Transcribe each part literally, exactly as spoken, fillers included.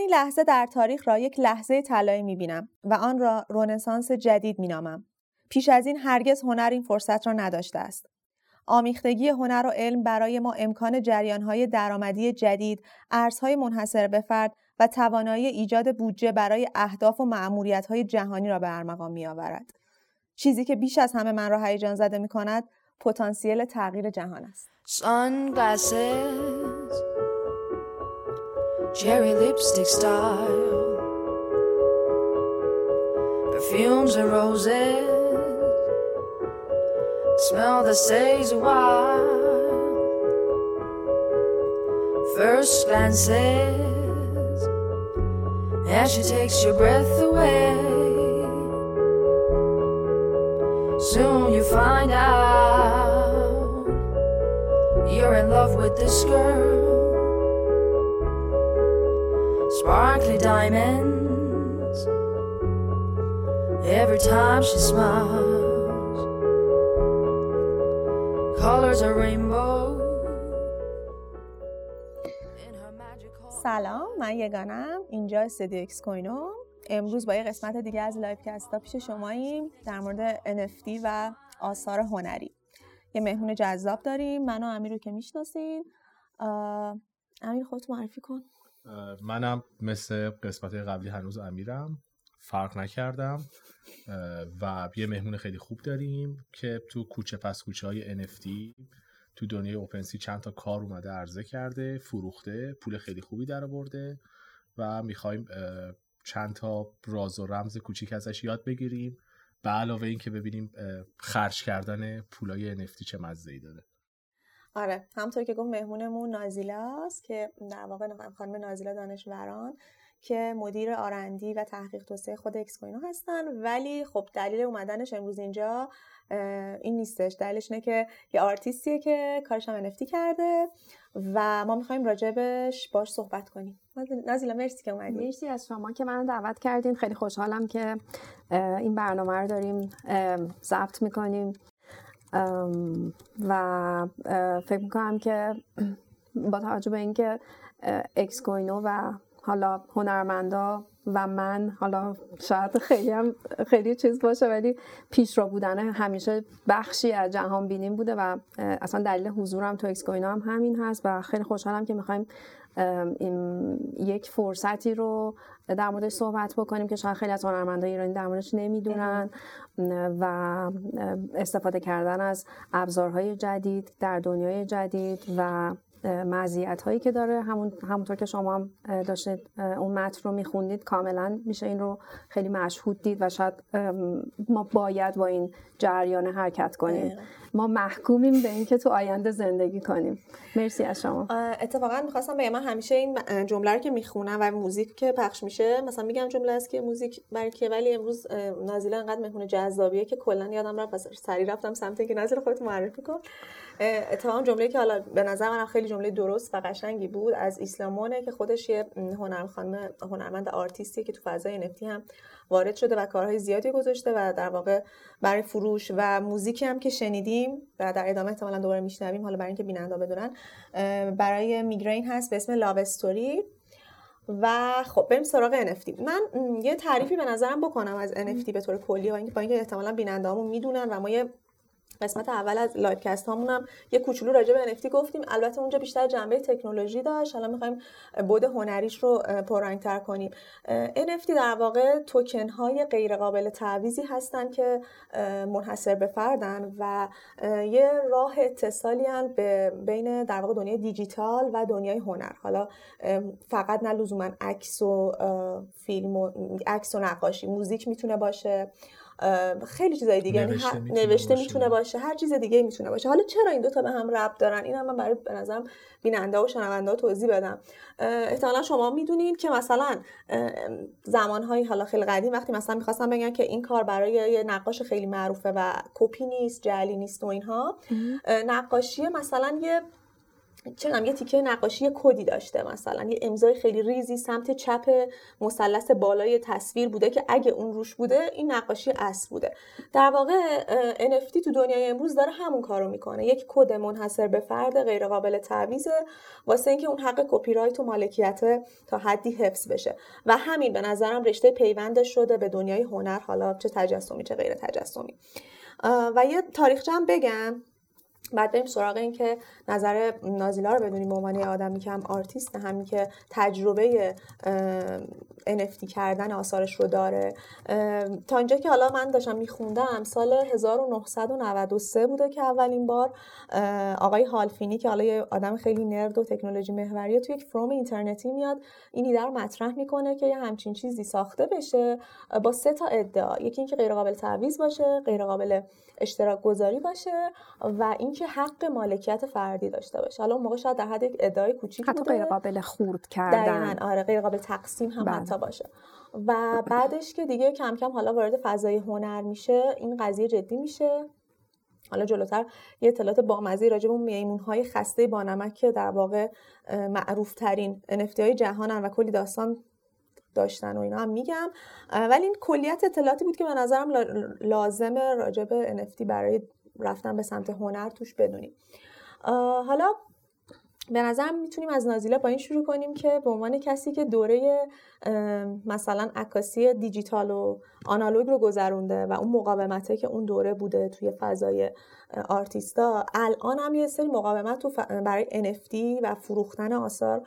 این لحظه در تاریخ را یک لحظه طلایی می‌بینم و آن را رنسانس جدید می‌نامم. پیش از این هرگز هنر این فرصت را نداشته است. آمیختگی هنر و علم برای ما امکان جریان‌های درآمدی جدید، ارزهای منحصر به فرد و توانایی ایجاد بودجه برای اهداف و مأموریت‌های جهانی را به ارمغان می‌آورد. چیزی که بیش از همه من را هیجان زده می‌کند، پتانسیل تغییر جهان است. Cherry lipstick style Perfumes and roses Smell that stays a while First glances And she takes your breath away Soon you find out You're in love with this girl Sparkly diamonds Every time she smiles Colors are rainbow سلام، من یگانم، اینجا استودیو ایکس کوینم. امروز با یه قسمت دیگه از لایوکست پیش شماییم در مورد ان اف تی و آثار هنری. یه مهمون جذاب داریم، من و امیر رو که میشناسین. امیر خودت معرفی کن. منم مثل قسمت قبلی هنوز امیرم، فرق نکردم و یه مهمون خیلی خوب داریم که تو کوچه پس کوچه های ان اف تی تو دنیای اوپنسی چند تا کار اومده عرضه کرده، فروخته، پول خیلی خوبی در آورده و میخوایم چند تا راز و رمز کوچیک ازش یاد بگیریم به علاوه این که ببینیم خرج کردن پولای ان اف تی چه مزه‌ای داره. آره، همطور که گفت مهمونمون نازیلا است که در واقع خانم نازیلا دانشوران که مدیر آرندی و تحقیق توسعه خود ایکس کوین هستن، ولی خب دلیل اومدنش امروز اینجا این نیستش. دلیلش اینه که یه آرتیستیه که کارش هم ان اف تی کرده و ما می‌خوایم راجبش باش صحبت کنیم. نازیلا مرسی که اومدید. مرسی از شما که منو دعوت کردین. خیلی خوشحالم که این برنامه رو داریم ضبط می‌کنیم و فکر میکنم که با توجه به اینکه ایکس کوینو و حالا هنرمندا و من حالا شاید خیلی هم خیلی چیز باشه، ولی پیشرو بودن همیشه بخشی از جهان بینیم بوده و اصلا دلیل حضورم تو ایکس کوینو هم همین هست و خیلی خوشحالم که میخوایم این یک فرصتی رو در موردش صحبت بکنیم که شاید خیلی از هنرمندای ایرانی در موردش نمیدونن و استفاده کردن از ابزارهای جدید در دنیای جدید و مزیت‌هایی که داره. همون همونطور که شما هم داشتید اون متن رو میخوندید کاملا میشه این رو خیلی مشهود دید و شاید ما باید با این جریان حرکت کنیم. ما محکومیم به این که تو آینده زندگی کنیم. مرسی از شما. اتفاقا میخواستم بگم من همیشه این جمله رو که میخونم و موزیک که پخش میشه مثلا میگم جمله است که موزیک برای کیه، ولی امروز نازیلا انقدر مهمون جذابیه که کلا یادم رفت سری رفتم سمت اینکه نازیلا خودت معرفی کن. اتفاقا جمله‌ای که حالا به نظر من خیلی جمله درست و قشنگی بود از ایسلامونه که خودش یه هنر خانم هنرمند آرتیستی که تو فضای ان اف تی هم وارد شده و کارهای زیادی گذاشته و در واقع برای فروش و موزیکی هم که شنیدیم و در ادامه احتمالاً دوباره میشنویم، حالا برای اینکه بیننده بدونن، برای میگرین هست به اسم لاو استوری. و خب بریم سراغ ان اف تی. من یه تعریفی به نظرم بکنم از ان اف تی به طور کلی و اینکه با اینکه احتمالاً بیننده‌هامون میدونن و ما یه قسمت اول از لایوکست هامون هم یه کوچولو راجع به ان اف تی گفتیم، البته اونجا بیشتر جنبه تکنولوژی داشت، الان می‌خوایم بعد هنریش رو پررنگ‌تر کنیم. ان اف تی در واقع توکن‌های غیر قابل تعویضی هستن که منحصر به فردن و یه راه اتصالی ان به بین در واقع دنیای دیجیتال و دنیای هنر. حالا فقط نه لزوماً عکس و فیلم و عکس و نقاشی، موزیک میتونه باشه، خیلی چیزای دیگه، یعنی نوشته, می نوشته میتونه باشه. باشه، هر چیز دیگه میتونه باشه. حالا چرا این دو تا به هم ربط دارن؟ اینم من برای به نظرم بیننده و شنونده توضیح بدم. احتمالاً شما میدونید که مثلا زمانهای حالا خیلی قدیم وقتی مثلا می‌خواستن بگن که این کار برای یه نقاش خیلی معروفه و کپی نیست، جعلی نیست و اینها، نقاشی مثلا یه چون یه تیکه نقاشی کدی داشته، مثلا یه امضای خیلی ریزی سمت چپ مثلث بالای تصویر بوده که اگه اون روش بوده این نقاشی اصل بوده. در واقع ان اف تی تو دنیای امروز داره همون کارو میکنه، یک کد منحصر به فرد غیر قابل تعویضه واسه اینکه اون حق کپی رایت و مالکیت تا حدی حفظ بشه و همین به نظرم رشته پیوند شده به دنیای هنر، حالا چه تجسمی چه غیر تجسمی. و یه تاریخچه هم بگم بعد بریم سراغ این که نظر نازیلا رو بدونیم به عنوان آدمی که هم آرتیست، همین که تجربه ان اف تی کردن آثارش رو داره. تا اینجا که حالا من داشتم میخوندم سال هزار و نهصد و نود و سه بوده که اولین بار آقای هالفینی که حالا یه آدم خیلی نرد و تکنولوژی محوریه توی یک فروم اینترنتی میاد این ایده رو مطرح میکنه که یه همچین چیزی ساخته بشه با سه تا ادعا، یکی اینکه غیر قابل تعویض باشه، غیر قابل اشتراک گذاری باشه و اینکه حق مالکیت فردی داشته باشه. حالا اون موقع شاید در حد یک ادعای کوچیک بوده، حتی غیر قابل خورد کردن، آره غیر قابل تقسیم هم بند. حتی باشه. و بعدش که دیگه کم کم حالا وارد فضای هنر میشه این قضیه جدی میشه. حالا جلوتر یه اطلاعات بامزه راجع به میمون‌های خسته بانمک که در واقع معروف‌ترین ان اف تی‌های جهانن و کلی داستان داشتن و اینا هم میگم، ولی این کلیت اطلاعاتی بود که به نظرم لازمه راجع به ان اف تی برای رفتن به سمت هنر توش بدونیم. حالا به نظرم میتونیم از نازیلا با این شروع کنیم که به عنوان کسی که دوره مثلا عکاسی دیجیتال و آنالوگ رو گذرونده و اون مقاومته که اون دوره بوده توی فضای آرتیستا، الان هم یه سری مقاومت تو ف... برای ان اف تی و فروختن آثار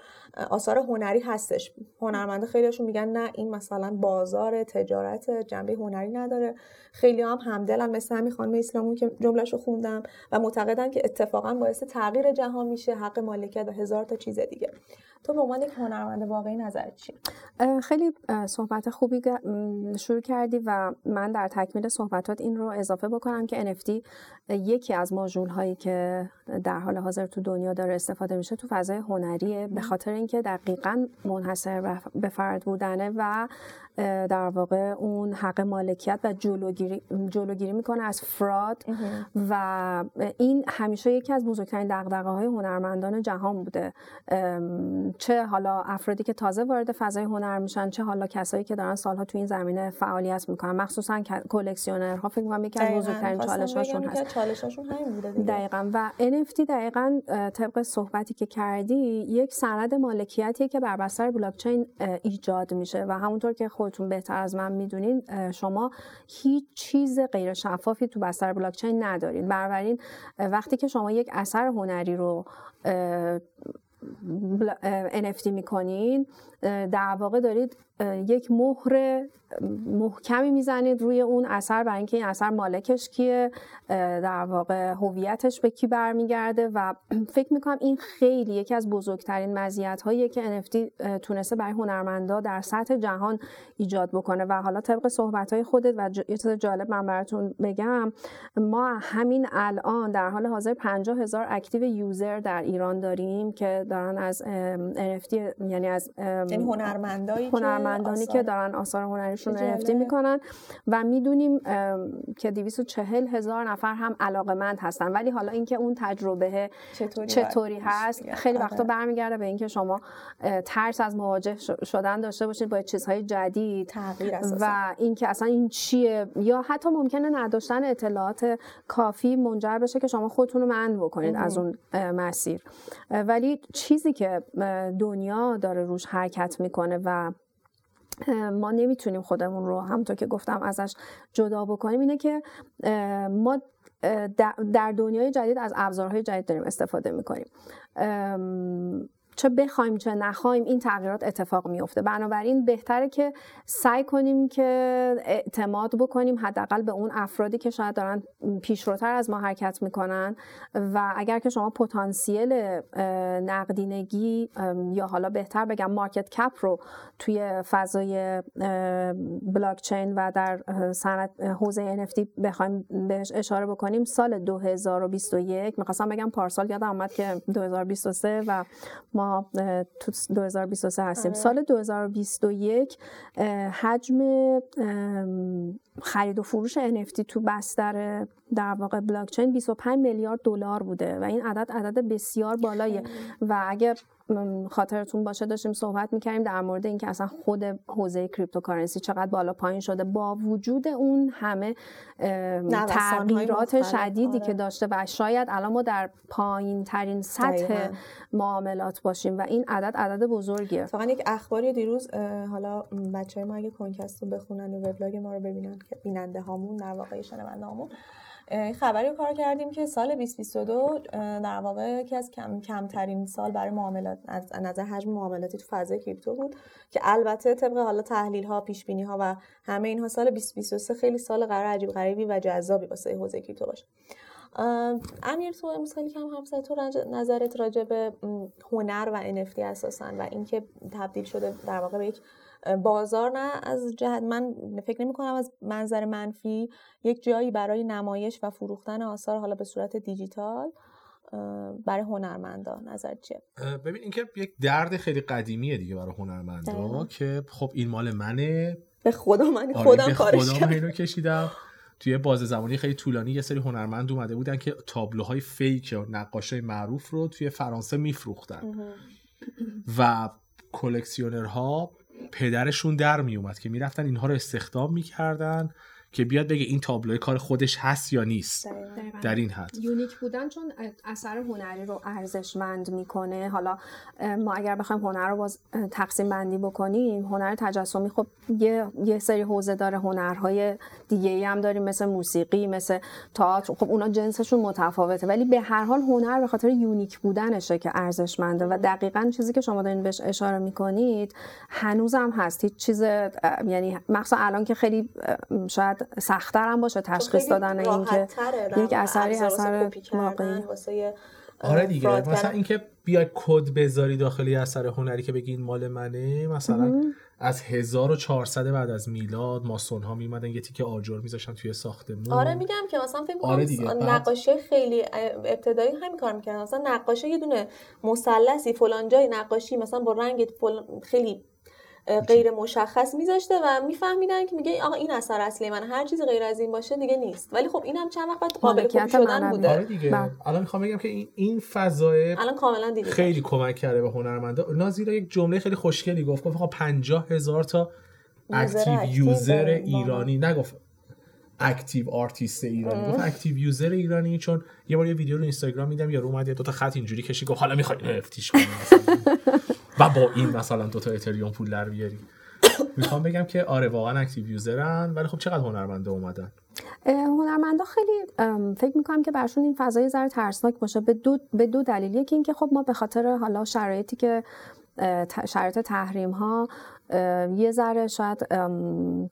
آثار هنری هستش. هنرمنده خیلیشون میگن نه این مثلا بازار تجارت جنبه هنری نداره، خیلی هم همدلن مثل همین خانم اسلامی که جمله‌شو خوندم و معتقدن که اتفاقا باعث تغییر جهان میشه، حق مالکیت و هزار تا چیز دیگه. تو به عنوان یک هنرمند واقعی نظرت چیه؟ خیلی صحبت خوبی شروع کردی و من در تکمیل صحبتات این رو اضافه بکنم که ان اف تی یکی از ماژول هایی که در حال حاضر تو دنیا داره استفاده میشه تو فضای هنریه، به خاطر اینکه دقیقاً منحصر به فرد بودنه و در واقع اون حق مالکیت و جلوگیری جلوگیری میکنه از فراد و این همیشه یکی از بزرگترین دغدغه‌های هنرمندان جهان بوده، چه حالا افرادی که تازه وارد فضای هنر میشن چه حالا کسایی که دارن سالها تو این زمینه فعالیت میکنن، مخصوصا کلکسیونرها فکر میکنم یکی از بزرگترین چالشاشون هست. چالشاشون همین بوده دیگه. دقیقاً و ان اف تی دقیقاً طبق صحبتی که کردی یک سند مالکیتیه که بر بستر بلاکچین ایجاد میشه و همونطور که خودتون بهتر از من میدونین شما هیچ چیز غیر شفافی تو بستر بلاکچین ندارین. بنابراین وقتی که شما یک اثر هنری رو ان اف تی میکنین در واقع دارید یک مهر محکمی میزنید روی اون اثر، برای اینکه این اثر مالکش کیه، در واقع هویتش به کی برمیگرده و فکر میکنم این خیلی یکی از بزرگترین مزیت‌هاییه که ان اف تی تونسته برای هنرمندا در سطح جهان ایجاد بکنه. و حالا طبق صحبت‌های خودت و یه چیز جالب من براتون بگم، ما همین الان در حال حاضر پنجاه هزار اکتیو یوزر در ایران داریم که دارن از ان اف تی یعنی از یعنی هنرمندایی هنرمندانی که دارن آثار هنریشون رو ان اف تی میکنن و میدونیم که دویست و چهل هزار نفر هم علاقه‌مند هستن. ولی حالا اینکه اون تجربه چطوری, چطوری هست خیلی وقتا برمیگرده به اینکه شما ترس از مواجه شدن داشته باشید با چیزهای جدید، تغییر اساسا و اینکه اصلا این چیه، یا حتی ممکنه نداشتن اطلاعات کافی منجر بشه که شما خودتون رو منع بکنید از اون مسیر. ولی چیزی که دنیا داره روش حرکت میکنه و ما نمیتونیم خودمون رو همونطور که گفتم ازش جدا بکنیم اینه که ما در دنیای جدید از ابزارهای جدید داریم استفاده میکنیم، چه بخوایم چه نخوایم این تغییرات اتفاق میفته. بنابراین بهتره که سعی کنیم که اعتماد بکنیم حداقل به اون افرادی که شاید دارن پیشروتر از ما حرکت میکنن و اگر که شما پتانسیل نقدینگی یا حالا بهتر بگم مارکت کپ رو توی فضای بلاکچین و در صنعت حوزه ان اف تی بخوایم بهش اشاره بکنیم، سال دو هزار و بیست و یک می‌خواستم بگم پارسال یادم اومد که دو هزار و بیست و سه و ما ما تو دو هزار و بیست و سه هستیم. آره. سال دو هزار و بیست و یک حجم خرید و فروش ان اف تی تو بستر در واقع بلاکچین بیست و پنج میلیارد دلار بوده و این عدد عدد بسیار بالاییه و اگه خاطرتون باشه داشتیم صحبت می‌کردیم در مورد اینکه اصلا خود حوزه کریپتوکارنسی چقدر بالا پایین شده با وجود اون همه تغییرات شدیدی آره. که داشته و شاید الان ما در پایین‌ترین سطح داینا. معاملات باشیم و این عدد عدد بزرگیه. واقعا یک اخباری دیروز حالا بچه‌های ما اگه کنکست رو بخونن و وبلاگ ما رو ببینن که بیننده هامون در واقع شنونده هامون خبری رو کار کردیم که سال بیست و بیست و دو در واقع یکی از کم کمترین سال برای معاملات از نظر حجم معاملاتی تو فضای کریپتو بود که البته طبق حالا تحلیل‌ها، پیش‌بینی‌ها و همه اینها سال بیست و بیست و سه خیلی سال قرار عجیب غریبی و جذابی واسه حوزه کریپتو باشه. امیر تو امروز خیلی کم حرف زد، تو نظرت راجع به هنر و ان اف تی اساساً و اینکه تبدیل شده در واقع به یک بازار، نه از جهت من فکر نمی کنم از منظر منفی، یک جایی برای نمایش و فروختن آثار حالا به صورت دیجیتال برای هنرمندان. نظر چیه؟ ببین اینکه یک درد خیلی قدیمیه دیگه برای هنرمندا که خب این مال منه، به خدا من خودم کارش کردم، اینو کشیدم. توی بازه زمانی خیلی طولانی یه سری هنرمند اومده بودن که تابلوهای فیک و نقاشای معروف رو توی فرانسه میفروختن و کلکسیونرها پدرشون در می اومد که میرفتن اینها رو استخدام میکردن که بیاد بگه این تابلوی کار خودش هست یا نیست. دقیقا. در این حد یونیک بودن چون اثر هنری رو ارزشمند میکنه. حالا ما اگر بخوایم هنر رو باز تقسیم بندی بکنیم، هنر تجسمی خب یه یه سری حوزه داره، هنرهای دیگه ای هم داریم مثل موسیقی، مثل تئاتر، خب اونا جنسشون متفاوته، ولی به هر حال هنر به خاطر یونیک بودنشه که ارزشمنده و دقیقاً چیزی که شما دارین بهش اشاره میکنید هنوزم هست. هیچ چیز، یعنی مخصوصا الان که خیلی شاید سخت‌تر هم باشه تشخیص دادن این که یک اثری اثر واقعی واسه آره دیگه، مثلا اینکه بیای کد بذاری داخل اثر هنری که بگی این مال منه، مثلا ام. از هزار و چهارصد بعد از میلاد ماسون‌ها میومدن یه تیکه آجر میذاشتن توی ساختمون. آره میگم که مثلا فکر می‌کنم آره نقاشی خیلی ابتدایی همین کار می‌کردن، مثلا نقاشی یه دونه مثلثی فلان جای نقاشی مثلا با رنگ خیلی غیر مشخص میذاشته و میفهمیدن که میگه آقا این اثر اصلی من، هر چیز غیر از این باشه دیگه نیست. ولی خب اینم چند وقت بعد قابل قبول شدن بوده. آره دیگه. الان میخوام بگم که این این فضای الان کاملا دیگه خیلی کمک کرده به هنرمندا. نازیرا یک جمله خیلی خوشگلی گفت، گفت آقا پنجاه هزار تا اکتیو یوزر ایرانی، نگفت اکتیو آرتیست ایرانی، گفت اکتیو یوزر ایرانی. چون یه بار یه ویدیو رو اینستاگرام دیدم، یارو اومد یه دو تا خط اینجوری کشید گفت حالا میخوای افتیش کنی و با این مثلا دوتا اتریوم پول در بیاری. میخوام بگم که آره واقعا اکتیو یوزرن، ولی خب چقدر هنرمنده اومدن. هنرمندا خیلی فکر میکنم که برشون این فضای ذره ترسناک باشه به دو به دو دلیل. یکی اینکه خب ما به خاطر حالا شرایطی که شرایط تحریم ها یه ذره شاید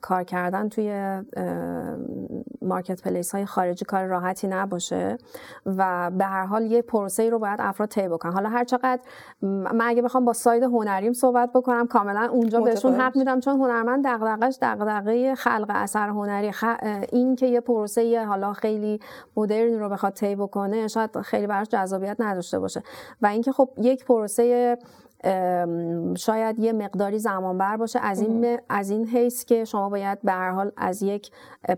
کار کردن توی مارکت پلیس های خارجی کار راحتی نباشه و به هر حال یه پروسه‌ای رو باید افراد طی بکنن. حالا هر چقدر من اگه بخوام با ساید هنریم صحبت بکنم کاملا اونجا بهشون حق میدم، چون هنرمند دغدغش دغدغه خلق اثر هنری، خ... این که یه پروسه‌ای حالا خیلی مدرن رو بخواد طی بکنه شاید خیلی براش جذابیت نداشته باشه و اینکه خب یک پروسه شاید یه مقداری زمان بر باشه از این از این حیث که شما باید به هر حال از یک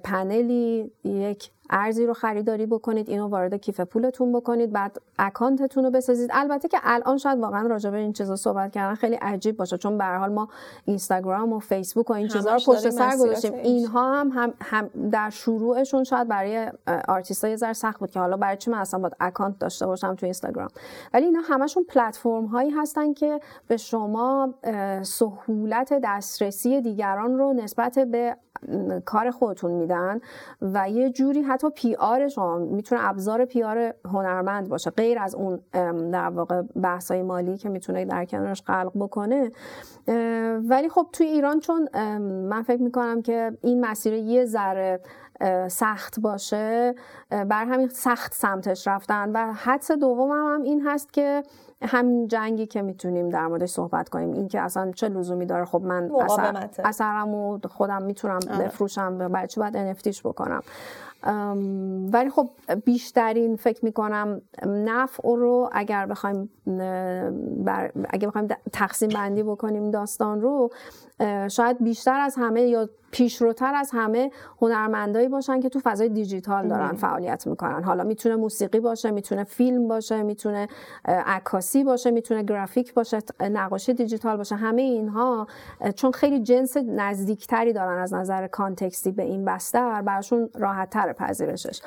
پنلی یک ارزی رو خریداری بکنید، اینو وارد کیف پولتون بکنید، بعد اکانتتون رو بسازید. البته که الان شاید واقعا راجع به این چیزا صحبت کردن خیلی عجیب باشه، چون به هر حال ما اینستاگرام و فیسبوک و این چیزا رو پشت سر گذاشتیم. اینها هم, هم هم در شروعشون شاید برای آرتیست‌ها یه ذره سخت بود که حالا برای چی من اصلا باید اکانت داشته باشم تو اینستاگرام، ولی اینا همشون پلتفرم هایی هستن که به شما سهولت دسترسی دیگران رو نسبت به کار خودتون میدن و یه جوری حتی پی آر شما میتونه ابزار پی آر هنرمند باشه غیر از اون در واقع بحث‌های مالی که میتونه در کنارش خلق بکنه. ولی خب توی ایران چون من فکر میکنم که این مسیر یه ذره سخت باشه، بر همین سخت سمتش رفتن. و حدس دوم هم این هست که همین جنگی که میتونیم در موردش صحبت کنیم، این که اصلا چه لزومی داره، خب من اثر اثرمو خودم میتونم بفروشم، برای چی باید ان اف تیش بکنم؟ ولی خب بیشترین فکر میکنم نفع رو اگر بخوایم بر... اگر بخوایم تقسیم بندی بکنیم داستان رو، شاید بیشتر از همه یا پیشروتر از همه هنرمندایی باشن که تو فضای دیجیتال دارن فعالیت میکنن. حالا میتونه موسیقی باشه، میتونه فیلم باشه، میتونه عکاسی باشه، میتونه گرافیک باشه، نقاشی دیجیتال باشه. همه اینها چون خیلی جنس نزدیکتری دارن از نظر کانتکستی به این بستر، براشون راحت‌تر پذیرشش.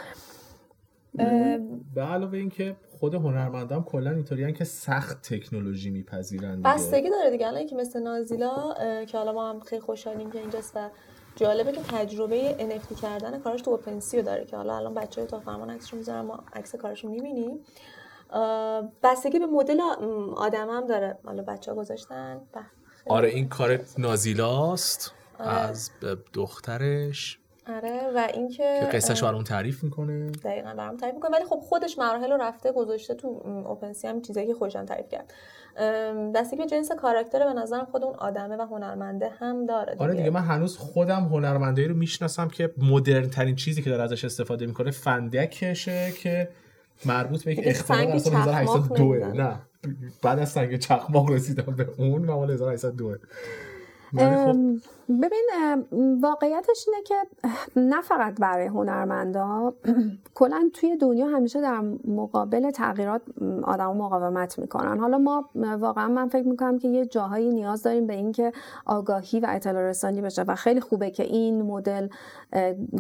به علاوه این که خود هنرمندام کلا اینطوریان که سخت تکنولوژی میپذیرن، بستگی داره دیگه. الان که مثل نازیلا که حالا ما هم خیلی خوشحالیم که اینجاست و جالبه که تجربه ان اف تی کردن کارش تو اوپن‌سی داره که حالا الان بچه‌ها تا فرمان عکسشو میذارن، ما عکس کارشو میبینیم. بستگی به مدل آدمم داره. حالا بچه‌ها گذاشتن. آره این کار نازیلاست از دخترش. آره و این که, که قصهش برام تعریف میکنه، دقیقاً برام تعریف میکنه، ولی خب خودش مراحل رو رفته گذاشته تو اوپن‌سی، هم چیزایی که خودش هم تعریف کرد. دستی که جنس کاراکتر به نظرم خود اون آدمه و هنرمنده هم داره دیگه. آره دیگه من هنوز خودم هنرمندایی رو میشناسم که مدرن ترین چیزی که داره ازش استفاده میکنه فندکشه که مربوط به یک اختراع از سال هزار و هشتصد و دو. نه بعد از سنگ چخماق رسیدم به اون، مال هزار و هشتصد و دو. ببین واقعیتش اینه که نه فقط برای هنرمندا، کلا توی دنیا همیشه در مقابل تغییرات آدم‌ها مقاومت میکنن. حالا ما واقعا من فکر میکنم که یه جاهایی نیاز داریم به این که آگاهی و اطلاع رسانی بشه و خیلی خوبه که این مدل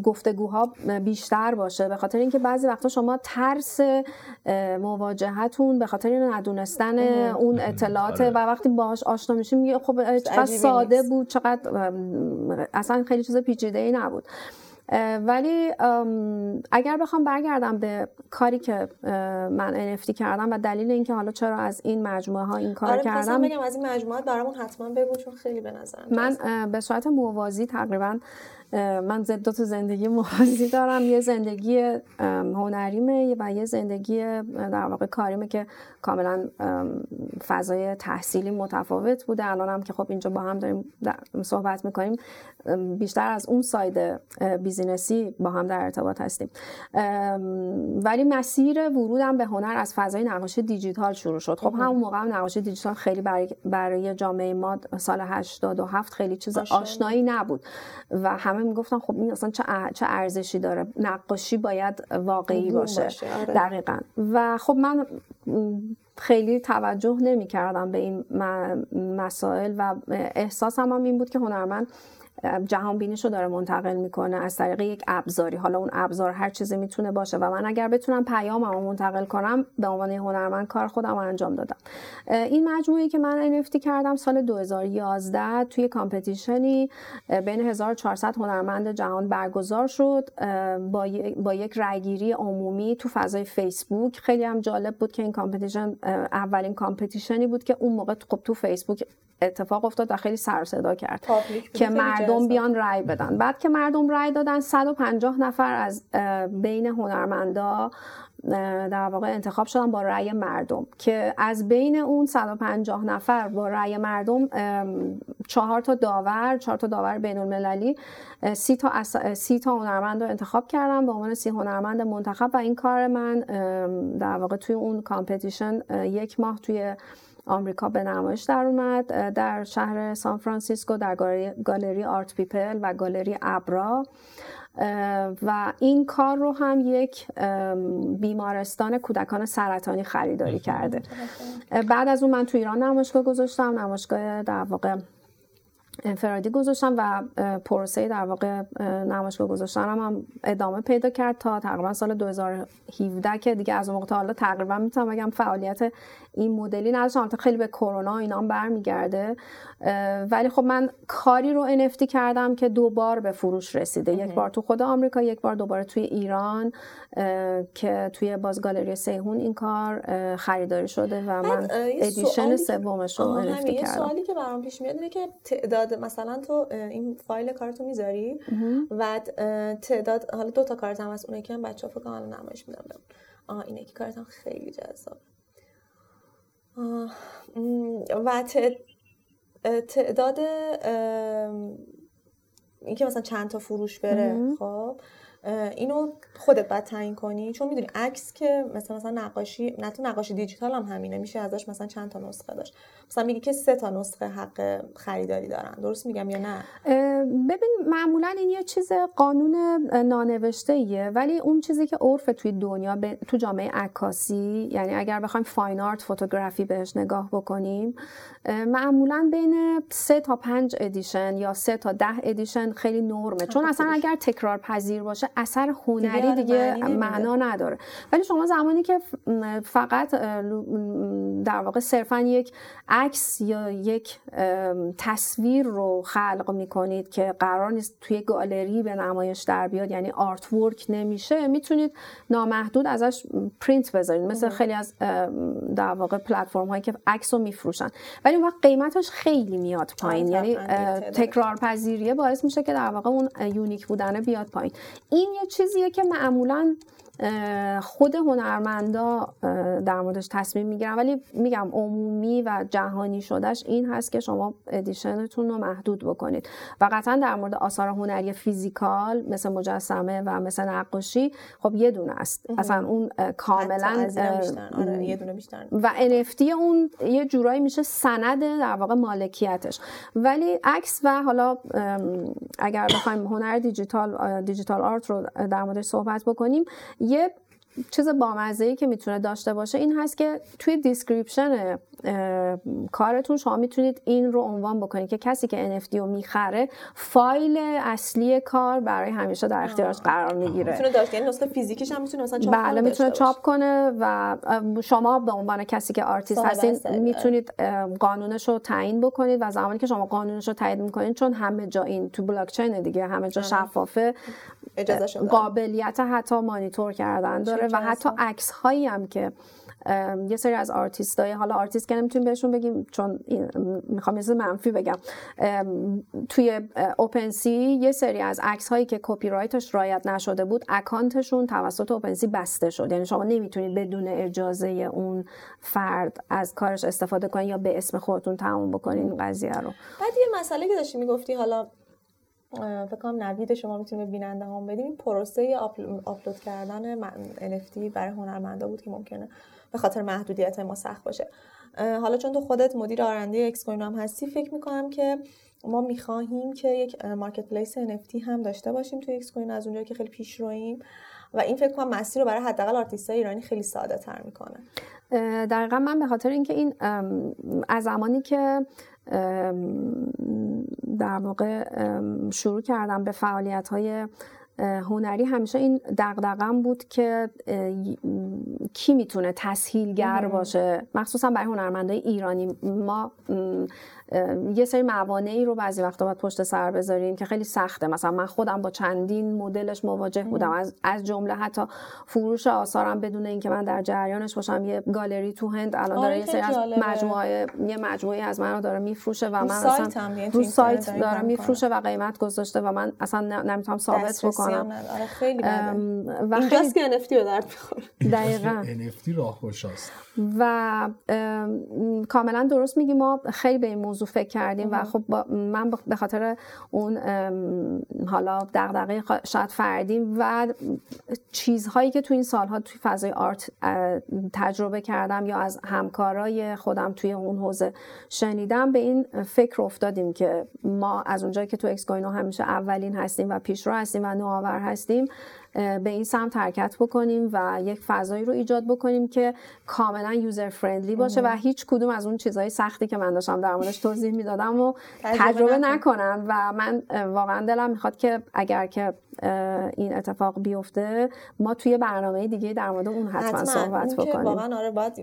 گفتگوها بیشتر باشه، به خاطر اینکه بعضی وقتا شما ترس مواجهتون به خاطر این ندونستن اون اطلاعات و وقتی باهاش آشنا میشیم میگه خب چقدر ساده بود، چقدر اصلا خیلی چیز پیچیده‌ای نبود. ولی اگر بخوام برگردم به کاری که من ان اف تی کردم و دلیل اینکه حالا چرا از این مجموعه ها این کار آره کردم. آره مثلا بگم از این مجموعه برامون حتما بگو، چون خیلی به نظرم من به صورت موازی تقریبا من دو تا زندگی موازی دارم. یه زندگی هنریمه و یه زندگی در واقع کاریمه که کاملا فضای تحصیلی متفاوت بوده. الان هم که خب اینجا با هم داریم صحبت میکنیم بیشتر از اون ساید بیزینسی با هم در ارتباط هستیم. ولی مسیر ورودم به هنر از فضای نقاشی دیجیتال شروع شد. خب همون موقع هم نقاشی دیجیتال خیلی برای, برای جامعه ما سال هشتاد و هفت خیلی چیز آشنایی نبود و همه میگفتن خب این اصلا چه ارزشی داره، نقاشی باید واقعی باشه, باشه. آره. دقیقاً. و خب من خیلی توجه نمی کردم به این مسائل و احساسم هم این بود که هنرمند جهان بینیشو داره منتقل میکنه از طریق یک ابزاری. حالا اون ابزار هر چیزی میتونه باشه و من اگر بتونم پیاممو منتقل کنم به عنوان هنرمند کار خودم انجام دادم. این مجموعه‌ای که من ان اف تی کردم سال دو هزار و یازده توی کامپتیشنی بین هزار و چهارصد هنرمند جهان برگزار شد با با یک رأی‌گیری عمومی تو فضای فیسبوک. خیلی هم جالب بود که این کامپتیشن اولین کامپتیشنی بود که اون موقع خب تو فیسبوک اتفاق افتاد و خیلی سر و صدا کرد که مردم بیان رای بدن. بعد که مردم رای دادن صد و پنجاه نفر از بین هنرمندا در واقع انتخاب شدن با رای مردم، که از بین اون صد و پنجاه نفر با رای مردم چهار تا داور چهار تا داور بین المللی سی تا سی تا هنرمند رو انتخاب کردم به عنوان سی هنرمند منتخب. و این کار من در واقع توی اون کامپتیشن یک ماه توی آمریکا به نمایش در اومد، در شهر سان فرانسیسکو در گالری آرت پیپل و گالری ابرا. و این کار رو هم یک بیمارستان کودکان سرطانی خریداری کرده. بعد از اون من تو ایران نمایشگاه گذاشتم، نمایشگاه در واقع انفرادی گذاشتم و پروسه در واقع نمایشگاه گذاشتنم هم ادامه پیدا کرد تا تقریبا سال دو هزار و هفده که دیگه از اون موقع تا حالا تقریبا میتونم بگم فعالیت این مدلی نداشتم. البته خیلی به کرونا اینا هم برمیگرده. ولی خب من کاری رو ان اف تی کردم که دو بار به فروش رسیده. یک بار تو خود آمریکا، یک بار دوباره توی ایران که توی باز گالری سیهون این کار خریداری شده و من ادیشن سومش رو ان اف تی کردم. یه سوالی که برام پیش میاد اینه که تعداد تعداد مثلا تو این فایل کارتو میذاری و تعداد، حالا دو تا کارت هم هست، اونایی که من بچه‌ها فکر کنم نمایش میدم بهم. آه اینه که کارتم خیلی جذابه. و تعداد این که مثلا چند تا فروش بره، خب اینو خودت باید تعیین کنی، چون میدونی عکس که مثلا مثلا نقاشی، نه تو نقاشی دیجیتال هم همینه، میشه ازش مثلا چند تا نسخه داشت، مثلا میگی که سه تا نسخه حق خریداری دارن، درست میگم یا نه؟ ببین معمولا این یه چیز قانون نانوشته ایه، ولی اون چیزی که عرف توی دنیا ب... تو جامعه عکاسی، یعنی اگر بخوایم فاین آرت فوتوگرافی بهش نگاه بکنیم، معمولا بین سه تا پنج ادیشن یا سه تا ده ادیشن خیلی نرمه، چون اصلا اگر تکرار پذیر باشه اثر هنری دیگه معنا نداره. ولی شما زمانی که فقط در واقع صرفا یک عکس یا یک تصویر رو خلق میکنید که قرار نیست توی گالری به نمایش در بیاد، یعنی آرت ورک نمیشه، میتونید نامحدود ازش پرینت بذارید، مثل خیلی از در واقع پلتفرم هایی که عکس رو میفروشن، ولی وقت قیمتش خیلی میاد پایین، یعنی تکرار پذیریه باعث میشه که در واقع اون یونیک بودنه بیاد پایین. این یه چیزیه که معمولاً خود هنرمندا در موردش تصمیم میگیرن، ولی میگم عمومی و جهانی شدهش این هست که شما ادیشنتون رو محدود بکنید. و قطعاً در مورد آثار هنری فیزیکال مثل مجسمه و مثل نقاشی خب یه دونه است، اصلا اون کاملاً آره یه دونه بیشتر، و ان اف تی اون یه جورایی میشه سند در واقع مالکیتش. ولی عکس و حالا اگر بخوایم هنر دیجیتال دیجیتال آرت رو در موردش صحبت بکنیم، یه چیز بامزه‌ای که میتونه داشته باشه این هست که توی دیسکریپشن کارتون شما میتونید این رو عنوان بکنید که کسی که ان اف تی رو میخره فایل اصلی کار برای همیشه در اختیارش قرار میگیره. میتونه داشت، یعنی نسخه فیزیکیش هم میتونه مثلا چاپ کنه. بله میتونه چاپ کنه و شما به عنوان کسی که آرتیست هستین میتونید قانونش رو تعیین بکنید، و زمانی که شما قانونش رو تعیین میکنید، چون همه جا این تو بلاکچین دیگه همه جا شفافه، قابلیت حتی مانیتور کردن داره، و حتی عکس هایی هم که یه سری از آرتیستای، حالا آرتیست که نمیتونیم بهشون بگیم چون میخوام یه چیز منفی بگم، توی اوپن سی یه سری از عکس هایی که کپی رایتش رعایت نشده بود اکانتشون توسط اوپن سی بسته شد، یعنی شما نمیتونید بدون اجازه اون فرد از کارش استفاده کنین یا به اسم خودتون تموم بکنین قضیه رو. بعد یه مسئله که داشتی میگفتی، حالا فکر کنم نوید شما میتونه به بیننده هم بدیم، این پروسه آپلود کردن ان اف تی برای هنرمندا بود که ممکنه به خاطر محدودیت ما سخت باشه. حالا چون تو خودت مدیر آرنده ایکس کوین هم هستی، فکر میکنم که ما میخواهیم که یک مارکت پلیس ان اف تی هم داشته باشیم توی ایکس کوین، از اونجایی که خیلی پیش رویم، و این فکر کنم مسیر رو برای حداقل آرتیستای ایرانی خیلی ساده تر میکنه. دقیقاً من به خاطر اینکه این از زمانی که در واقع شروع کردم به فعالیت‌های هنری، همیشه این دغدغه‌ام بود که کی میتونه تسهیلگر باشه، مخصوصا برای هنرمندای ایرانی. ما یه سری موانعی رو بعضی وقتا باید پشت سر بذاریم که خیلی سخته. مثلا من خودم با چندین مدلش مواجه بودم، از از جمله حتی فروش آثارم بدون اینکه من در جریانش باشم. یه گالری تو هند الان داره یه سری از مجموعه یه مجموعه از منو داره میفروشه و من اصلا رو سایت داره میفروشه و قیمت گذاشته و من اصلا نمیتونم ثابت بکنم. آره خیلی بده. اینجاست که ان اف تی رو درد می‌خوره. دقیقاً ان اف تی راهگشاست. و کاملا درست میگی، ما خیلی به این موضوع فکر کردیم و خب من به خاطر اون حالا دغدغه شاید فردیم و چیزهایی که تو این سالها توی فضای آرت تجربه کردم یا از همکارای خودم توی اون حوزه شنیدم، به این فکر افتادیم که ما از اونجایی که تو ایکس کوین همیشه اولین هستیم و پیشرو هستیم و نوآور هستیم، به این سمت حرکت بکنیم و یک فضایی رو ایجاد بکنیم که کاملا یوزر فرندلی باشه و هیچ کدوم از اون چیزهای سختی که من داشتم در موردش توضیح میدادم و تجربه نکنن. و من واقعا دلم میخواد که اگر که این اتفاق بیفته، ما توی برنامه دیگه در مورد اون حتما صحبت بکنیم. حتما واقعا آره، باید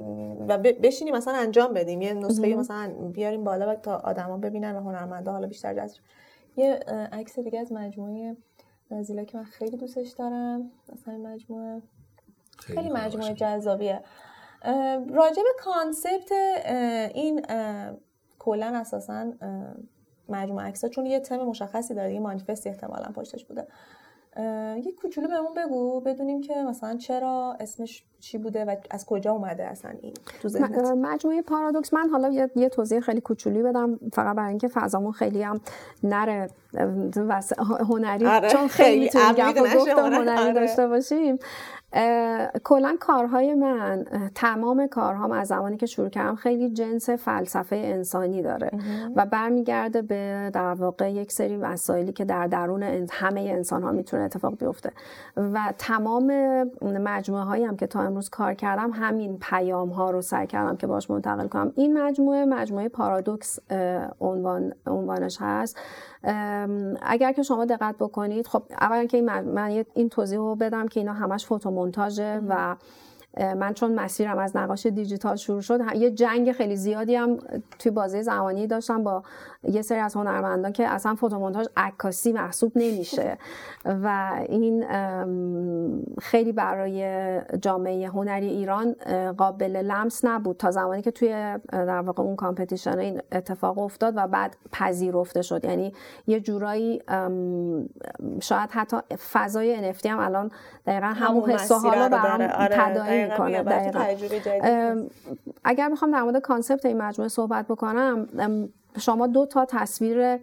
و بشینیم مثلا انجام بدیم، یه نسخه مثلا بیاریم بالا تا آدما ببینن و هنرمندا حالا بیشتر جذب. یه عکس دیگه از مجموعه نازیلا که من خیلی دوستش دارم، اصلا مجموعه خیلی, خیلی مجموعه جذابیه. راجع به کانسپت این کلن اساسا مجموعه عکس‌ها، چون یه تم مشخصی داره، یه مانیفست احتمالاً پشتش بوده. یه کوچولو بهمون بگو بدونیم که مثلا چرا اسمش چی بوده و از کجا اومده اصلا این تو ذهنت. مجموعه پارادوکس، من حالا یه, یه توضیح خیلی کوچولی بدم فقط برای اینکه فضامون خیلی هم نره واسه هنری، آره، چون خیلی تو گفتم هنری آره. داشته باشیم. کلا کارهای من، تمام کارهام از زمانی که شروع کردم خیلی جنس فلسفه انسانی داره و برمیگرده به در واقع یک سری مسائلی که در درون همه انسان‌ها میتونه اتفاق بیفته و تمام مجموعه هایی هم که تا امروز کار کردم همین پیام ها رو سعی کردم که باهاش منتقل کنم. این مجموعه مجموعه پارادوکس عنوان عنوانش هست. اگر که شما دقت بکنید، خب اولا که من این توضیح رو بدم که اینا همش فوتومونتاژه و من چون مسیرم از نقاشی دیجیتال شروع شد، یه جنگ خیلی زیادی هم توی بازه زمانی داشتم با یه سری از هنرمندان که اصلا فوتومونتاژ عکاسی محسوب نمیشه و این خیلی برای جامعه هنری ایران قابل لمس نبود تا زمانی که توی در واقع اون کامپتیشن این اتفاق افتاد و بعد پذیرفته شد. یعنی یه جورایی شاید حتی فضای ان اف تی هم الان دقیقاً همون حس و حالا برام تداعی میکنه. دقیقاً اگر بخوام در مورد کانسپت این مجموعه صحبت بکنم، شما دو تا تصویر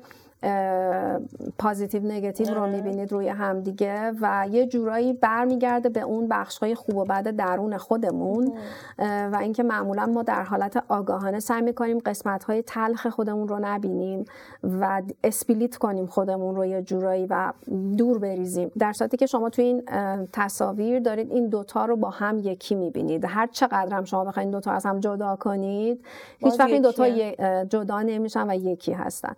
پازیتیو نگاتیو رو میبینید روی هم دیگه و یه جورایی برمیگرده به اون بخش‌های خوب و بد درون خودمون و اینکه معمولا ما در حالت آگاهانه سعی می‌کنیم قسمت‌های تلخ خودمون رو نبینیم و اسپلیت کنیم خودمون رو یه جورایی و دور بریزیم، در صورتی که شما تو این تصاویر دارید این دوتا رو با هم یکی می‌بینید. هر چقدر هم شما بخواید این دوتا از هم جدا کنید، هیچ وقت این دوتا جدا نمیشن و یکی هستن.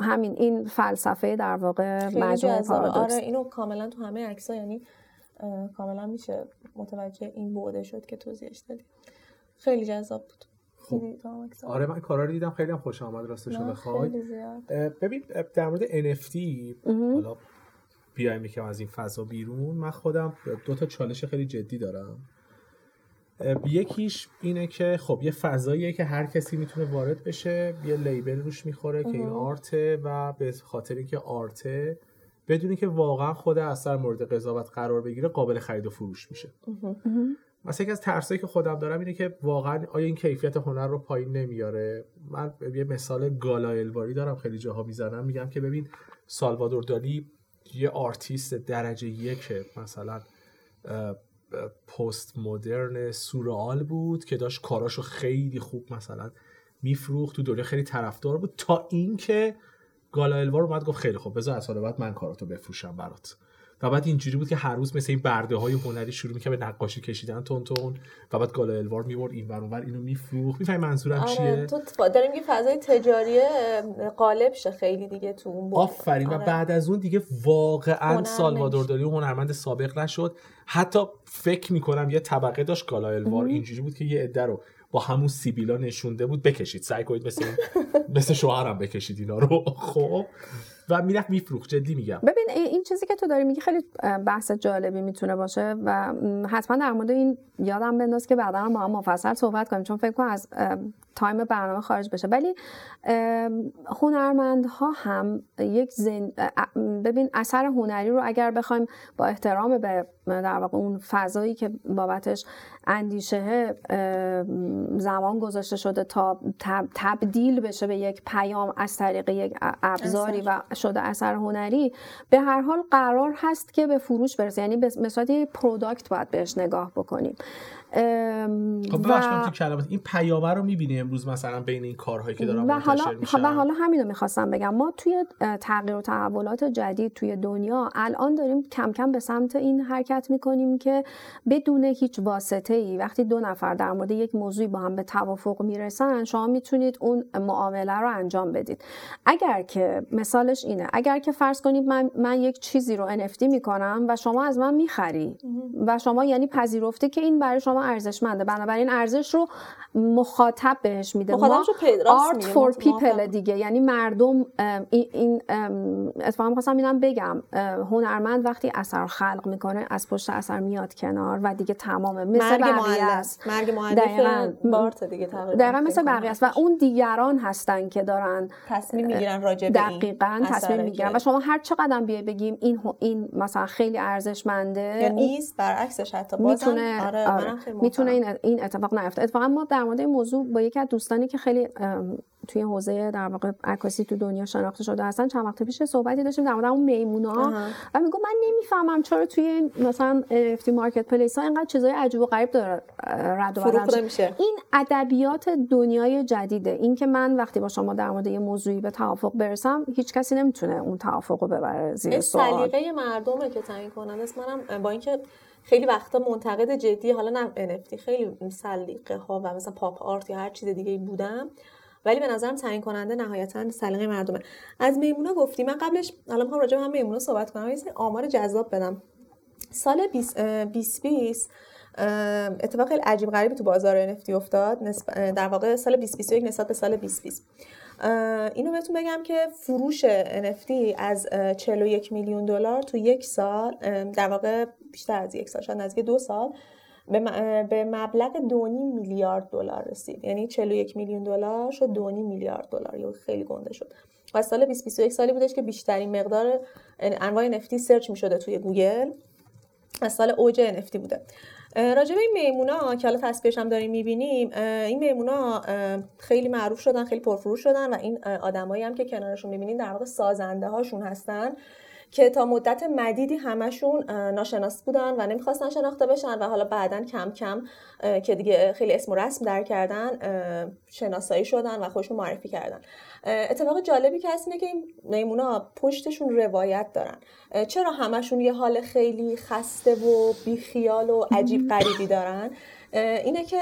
همین این فلسفه در واقع مجموعه پارادوکس. آره اینو کاملا تو همه عکس‌ها، یعنی کاملا میشه متوجه این بوده شد که توضیحش دادی. خیلی جذاب بود. خیلی آره من کارا رو دیدم، خیلی هم خوشم اومد راستش رو بخوای. ببین در مورد ان اف تی حالا بیایم یکم از این فضا بیرون، من خودم دو تا چالش خیلی جدی دارم. یکیش اینه که خب یه فضاییه که هر کسی میتونه وارد بشه، یه لیبل روش میخوره که این آرته و به خاطری که آرته بدونی که واقعا خود اثر مورد قضاوت قرار بگیره قابل خرید و فروش میشه. مثلا یکی از ترسایی که خودم دارم اینه که واقعا آیا این کیفیت هنر رو پایین نمیاره. من یه مثال گالا الواری دارم خیلی جاها میزنم، میگم که ببین سالوادور دالی یه آرتیست درجه یک مثلا پست مدرن سورئال بود که داشت کاراشو خیلی خوب مثلا میفروخت، تو دوره خیلی طرفدار بود، تا اینکه گالا الوار اومد گفت خیلی خوب بذار از حالا بعد من کاراتو بفروشم برات. و بعد اینجوری بود که هر روز مثل این برده های هنری شروع میکنه به نقاشی کشیدن تون تون و بعد گالا الوار میبرد این ور اونور اینو میفروخت. میفهمی منظورم آره، چیه؟ تو داریم یه فضای تجاری غالب شه خیلی دیگه تو اون بود. آفرین آره. و بعد از اون دیگه واقعا سالوادور دالی هنرمند سابق نشد. حتی فکر میکنم یه طبقه داشت گالا الوار اینجوری بود که یه عده رو با همون سیبیلا نشونده بود بکشید، سعی کنید مثل مثل شوهرم بکشید اینا رو. خب و میرفت میفروخت. جدی میگم ببین این چیزی که تو داری میگی خیلی بحث جالبی میتونه باشه و حتما در مورد این یادم بنداز که بعدا ما هم مفصل صحبت کنیم، چون فکر کنم از تایم برنامه خارج بشه. ولی هنرمندها هم یک زن... ببین اثر هنری رو اگر بخوایم با احترام به در واقع اون فضایی که بابتش اندیشه زمان گذاشته شده تا تبدیل بشه به یک پیام از طریق یک ابزاری و شده اثر هنری، به هر حال قرار هست که به فروش برسه، یعنی مثلا یک پروداکت باید بهش نگاه بکنیم. خب باشم تو کلمات این پیامه رو میبینی امروز مثلا بین این کارهایی که دارم منتشر میشه. و حالا همین رو میخواستم بگم، ما توی تغییر و تحولات جدید توی دنیا الان داریم کم کم به سمت این حرکت میکنیم که بدون هیچ واسطه‌ای وقتی دو نفر در مورد یک موضوعی با هم به توافق میرسن شما میتونید اون معامله رو انجام بدید. اگر که مثالش اینه، اگر که فرض کنید من, من یک چیزی رو ان اف تی میکنم و شما از من میخری و شما یعنی پذیرفته که این برای شما کلاما ارزشمنده، بنابراین ارزش رو مخاطب بهش میده. مخاطبش رو پیدراست میگه. Art for people دیگه، یعنی مردم. این اتفاقا می‌خواستم اینم بگم، هنرمند وقتی اثر خلق میکنه از پشت اثر میاد کنار و دیگه تمامه، مثل بقیه است. مرگ مؤلف بارت دیگه تقریبا. دقیقاً مثل بقیه است و اون دیگران هستن که دارن تصمیم میگیرن راجع به این. دقیقاً تصمیم میگیرن و شما هر چقدر بیای بگیم این این مثلا خیلی ارزشمنده یا نیست، برعکسش حتی بازم میتونه آره آره میتونه این این اتفاق نیفته. اتفاقا ما در مورد این موضوع با یکی از دوستانی که خیلی توی حوزه در واقع عکاسی تو دنیا شناخته شده هستن چند وقت پیش صحبتی داشتیم در مورد اون میمونا و میگم من نمیفهمم چرا توی مثلا ان اف تی مارکت پلیس ها اینقدر چیزای عجیب و غریب داره رد و بدل میشه. این ادبیات دنیای جدیده، این که من وقتی با شما در مورد یه موضوعی به توافق برسم هیچ کسی نمیتونه اون توافقو ببره زیر سوال. سلیقه مردمه که تعیین کننده است. منم با اینکه خیلی وقتا منتقد جدی حالا نه ان اف تی، خیلی سلیقه ها و مثلا پاپ آرت یا هر چیز دیگه‌ای بودم، ولی به نظرم تعیین کننده نهایتاً سلیقه مردمه. از میمونا گفتی، من قبلش حالا می‌خوام راجع به هم میمونا صحبت کنم، یه آمار جذاب بدم. سال بیست بیست اتفاق خیلی عجیب غریبی تو بازار ان اف تی افتاد، در واقع سال بیست بیست و یک نسبت به سال بیست بیست. اینو بهتون بگم که فروش ان اف تی از چهل و یک میلیون دلار تو یک سال، در واقع بیشتر از یک سال، شاید نزدیک دو سال، به مبلغ دو و نیم میلیارد دلار رسید. یعنی چهل و یک میلیون دلار شد دو و نیم میلیارد دلار، یه خیلی گنده شد. و سال بیست بیست و یک سالی بودش که بیشترین مقدار انواع ان اف تی سرچ می‌شده توی گوگل، از سال اوج ان اف تی بوده. راجع به این میمونا که حالا تصویرش هم داریم میبینیم، این میمونا خیلی معروف شدن، خیلی پرفروش شدن و این آدمایی هم که کنارشون میبینین در واقع سازنده هاشون هستن که تا مدت مدیدی همشون ناشناس بودن و نمیخواستن شناخته بشن و حالا بعداً کم کم که دیگه خیلی اسم و رسم در کردن شناسایی شدن و خودشون معرفی کردن. اتفاق جالبی که هست اینه که این میمونا پشتشون روایت دارن. چرا همشون یه حال خیلی خسته و بیخیال و عجیب غریبی دارن؟ اینه که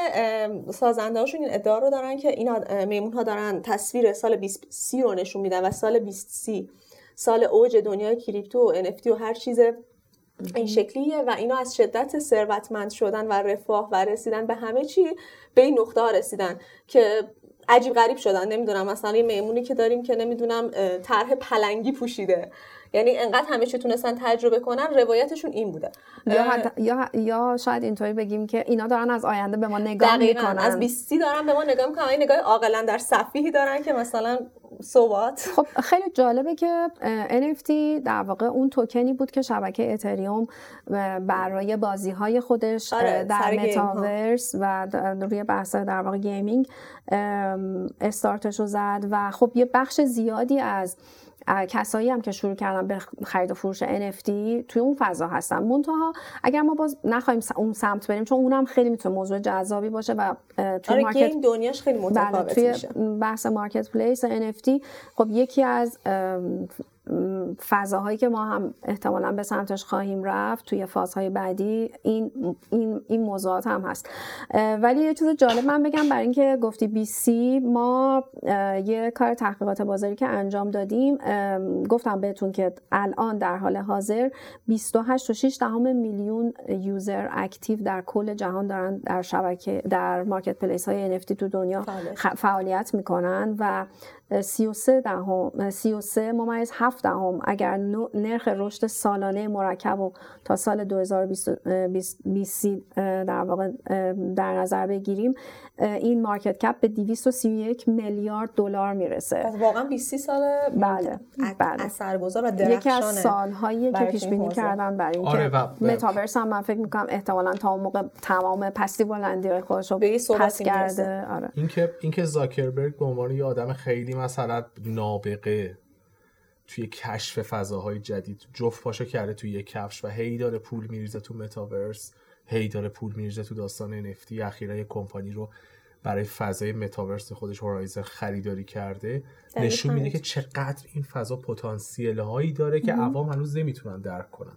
سازنده هاشون این ادعا رو دارن که این میمون ها دارن تصویر سال بیست سی رو نشون میدن و سال بیست سی سال اوج دنیای کریپتو و ان اف تی و هر چیز این شکلیه و اینا از شدت ثروتمند شدن و رفاه و رسیدن به همه چی به این نقطه ها رسیدن که عجیب غریب شدن. نمیدونم، مثلا یه میمونی که داریم که نمیدونم طرح پلنگی پوشیده، یعنی انقدر همه چی تونستن تجربه کنن، روایتشون این بوده. یا حت... یا یا شاید اینطوری بگیم که اینا دارن از آینده به ما نگاه میکنن، از بیست سی دارن به ما نگاه میکنن، این نگاه عاقلانه در صفیحی دارن که مثلا سوات. خب خیلی جالبه که ان اف تی در واقع اون توکنی بود که شبکه اتریوم برای بازی‌های خودش آره، در متاورس و روی بحث در واقع گیمینگ استارتش رو زد و خب یه بخش زیادی از کسایی هم که شروع کردن به خرید و فروش ان اف تی توی اون فضا هستن. منتها اگر ما باز نخوایم اون سمت بریم، چون اونم خیلی میتونه موضوع جذابی باشه و توی آره مارکت گیم دنیاش خیلی متفاوت میشه. بحث مارکت پلیس ان اف تی خب یکی از فضاهایی که ما هم احتمالاً به سمتش خواهیم رفت توی فازهای بعدی این این این موضوعات هم هست. ولی یه چیز جالب من بگم، برای اینکه گفتی بی سی، ما یه کار تحقیقات بازاری که انجام دادیم گفتم بهتون که الان در حال حاضر بیست و هشت و شش دهم میلیون یوزر اکتیو در کل جهان دارن در شبکه در مارکت پلیس های ان اف تی تو دنیا فعالیت میکنن و سی و سه دهم سی و سه ممیز هفت دهم اگر نرخ رشد سالانه مرکب رو تا سال دو هزار و بیست در واقع در نظر بگیریم، این مارکت کپ به دویست و سی و یک میلیارد دلار میرسه. پس واقعا بیست سال بله بله اثرگذار و درخشانه. یکی از سالهایی که پیش بینی کردن برای اینکه آره متاورس هم من فکر میکنم احتمالاً تا اون موقع تمام پستی بلندی‌های خودش رو پس کرده. آره اینکه اینکه زاکربرگ به عنوان یه آدم خیلی مثلا نابغه توی کشف فضاهای جدید جفت پاشو کرده توی یک کفش و هی داره پول میریزه تو متاورس، هی داره پول میریزه تو داستان ان اف تی. اخیرا یک کمپانی رو برای فضای متاورس خودش هورایزن خریداری کرده، نشون میده که چقدر این فضا پتانسیل هایی داره که عوام هنوز نمیتونن درک کنن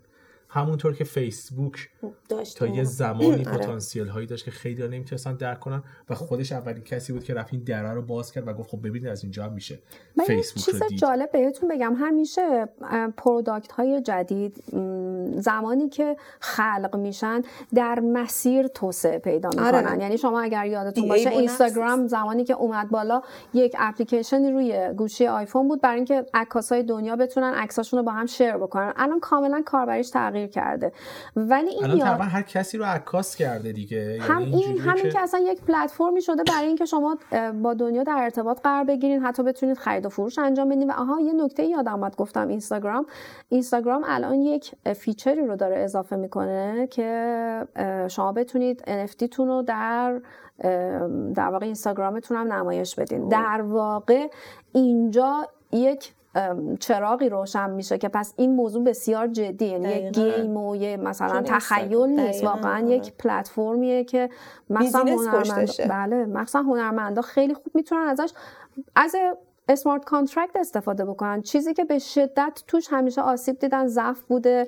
همونطور که فیسبوک داشت تا یه زمانی پتانسیل هایی داشت که خیلی ها نمیتونستن درک کنن و خودش اولین کسی بود که رفت این دره رو باز کرد و گفت خب ببینید از اینجا هم میشه. من فیسبوک چیز رو دید. جالب بهتون بگم، همیشه پروداکت های جدید زمانی که خلق میشن در مسیر توسعه پیدا میکنن. آره. یعنی شما اگر یادتون باشه اینستاگرام زمانی که اومد بالا یک اپلیکیشنی روی گوشی آیفون بود برای اینکه عکاسای دنیا بتونن عکساشون رو با هم شیر بکنن. الان کاملا کاربریش تغییر کرده، ولی این الان تقریبا هر کسی رو عکاس کرده دیگه. هم یعنی این همین که... که اصلا یک پلتفرمی شده برای اینکه شما با دنیا در ارتباط قرار بگیرین، حتی بتونید خرید و فروش انجام بدین. و آها یه نکته یادم اومد گفتم اینستاگرام اینستاگرام الان یک فیچری رو داره اضافه میکنه که شما بتونید ان اف تی تون رو در در واقع اینستاگرامتون هم نمایش بدین. اوه. در واقع اینجا یک چراغی روشن میشه که پس این موضوع بسیار جدیه، یعنی یک گیم و یه مثلا تخیل نیست، واقعا یک پلتفرمیه که مثلا هنرمند بله مثلا هنرمندا خیلی خوب میتونن ازش از اسمارت کانترکت استفاده بکنن. چیزی که به شدت توش همیشه آسیب دیدن ضعف بوده،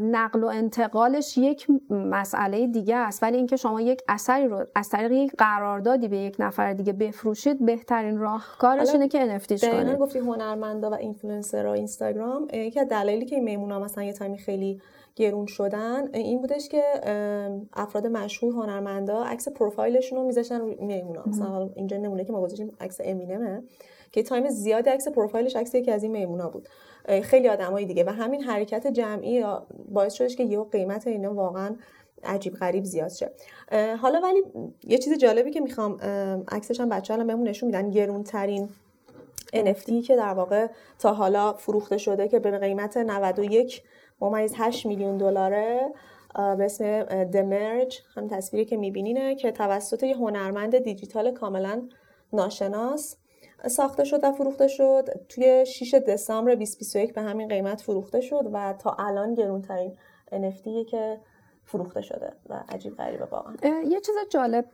نقل و انتقالش یک مسئله دیگه است، ولی اینکه شما یک اثری رو از طریق یک قراردادی به یک نفر دیگه بفروشید بهترین راهکارش اینه که ان اف تیش کنید. دقیقاً گفتی هنرمندا و اینفلوئنسرها اینستاگرام، یکی از دلایلی که میمونا مثلا یه تایمی خیلی گرون شدن این بودش که افراد مشهور هنرمندا عکس پروفایلشون رو میذاشتن روی میمونا. مثلا اینجا نمونه که ما گذاشتیم عکس امینمه که تایم زیاد عکس پروفایلش عکس یکی از این میمونا بود، خیلی آدمای دیگه، و همین حرکت جمعی باعث شدش که یه قیمت اینا واقعا عجیب غریب زیاد شه. حالا ولی یه چیز جالبی که میخوام عکسش هم بچه‌ها الان بهمون نشون میدن، گرونترین ان اف تی که در واقع تا حالا فروخته شده که به قیمت نود و یک و هشت دهم میلیون دلاره به اسم دمیرج، هم تصویری که میبینینه که توسط یه هنرمند دیجیتال کاملا ناشناس ساخته شد و فروخته شد. توی ششم دسامبر بیست و بیست و یک به همین قیمت فروخته شد و تا الان گرونترین ان اف تی که فروخته شده و عجیب غریبه واقعا. یه چیز جالب